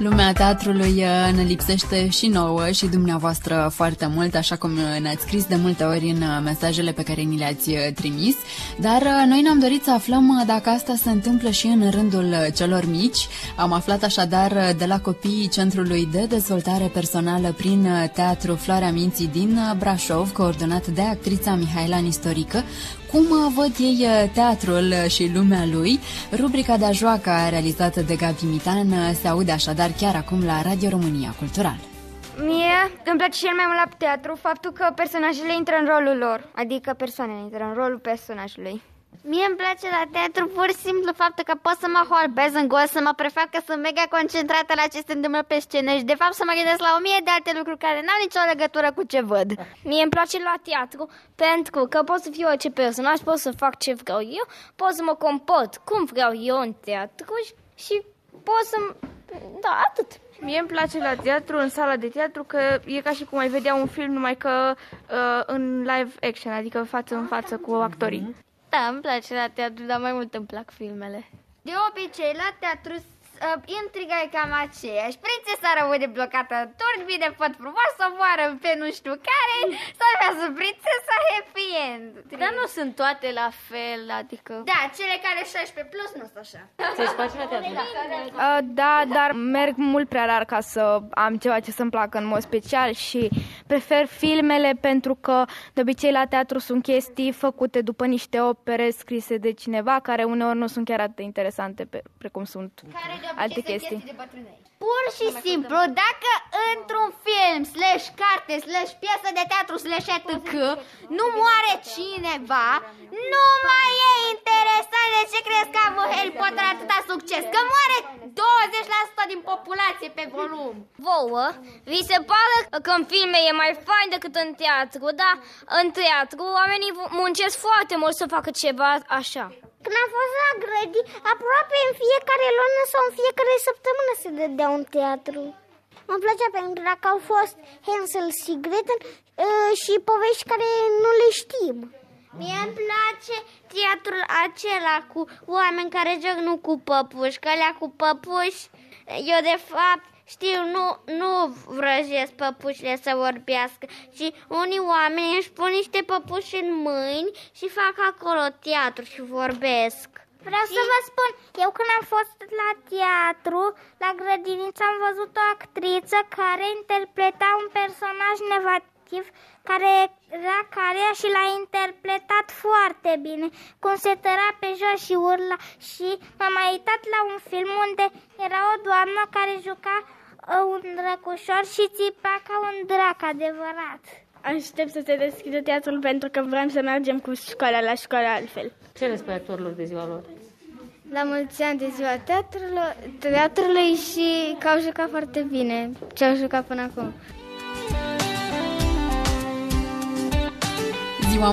Lumea teatrului ne lipsește și nouă și dumneavoastră foarte mult, așa cum ne-ați scris de multe ori în mesajele pe care ni le-ați trimis, dar noi ne-am dorit să aflăm dacă asta se întâmplă și în rândul celor mici. Am aflat așadar de la copiii Centrului de Dezvoltare Personală prin Teatru Floarea Minții din Brașov, coordonat de actrița Mihaela Nistorică, cum văd ei teatrul și lumea lui. Rubrica De-a joaca, realizată de Gabi Mitan, se aude așadar chiar acum la Radio România Cultural. Mie îmi place cel mai mult la teatru faptul că personajele intră în rolul lor, adică persoanele intră în rolul personajului. Mie îmi place la teatru pur și simplu faptul că pot să mă holbez în gol, să mă prefac că sunt mega concentrată la ce se întâmplă pe scenă și de fapt să mă gândesc la 1000 de alte lucruri care n-au nicio legătură cu ce văd. Mie îmi place la teatru pentru că pot să fiu orice personaj, pot să fac ce vreau eu, pot să mă comport cum vreau eu în teatru și pot să... Da, atât. Mie îmi place la teatru, în sala de teatru, că e ca și cum ai vedea un film, numai că în live action, adică față în față cu actorii. Da, îmi place la teatru, dar mai mult îmi plac filmele. De obicei, la teatru, intriga e cam aceeași. Prințesa rămâne blocată în turn, vine făt frumos, o moară pe nu știu care, salvează prințesa, happy end. Dar nu sunt toate la fel, adică... Da, cele care 16 plus nu sunt așa. Ți-ai place la teatru? Da, dar merg mult prea rar ca să am ceva ce să-mi placă în mod special și... Prefer filmele pentru că de obicei la teatru sunt chestii făcute după niște opere scrise de cineva care uneori nu sunt chiar atât de interesante precum sunt alte chestii. Pur și simplu, dacă într-un film slash carte slash piesă de teatru slash etc. nu moare cineva, nu mai e interesant. De ce crezi că a avut Harry Potter atâta succes? Că moare 20% din populație pe volum. Vouă, vi se pare că în filme e mai fain decât în teatru, dar în teatru oamenii muncesc foarte mult să facă ceva așa. Când am fost la grădini, aproape în fiecare lună sau în fiecare săptămână se dădea un teatru. Mă plăcea pentru că au fost Hansel și Gretel și povești care nu le știm. Mie îmi place teatrul acela cu oameni care joc nu cu păpuși, că alea cu păpuși, eu de fapt știu, nu vrăjesc păpușile să vorbească, ci unii oameni își pun niște păpuși în mâini și fac acolo teatru și vorbesc. Vreau să vă spun, eu când am fost la teatru, la grădiniță, am văzut o actriță care interpreta un personaj negativ care era carea și l-a interpretat foarte bine, cum se tăra pe jos și urla. Și m-am mai uitat la un film unde era o doamnă care juca un drăgușor și țipa ca un drac adevărat. Aștept să se deschidă teatrul pentru că vrem să mergem cu școala la școală altfel. Ce le spui actorilor de ziua lor? La mulți ani de ziua teatrului și că au jucat foarte bine ce au jucat până acum. Ziua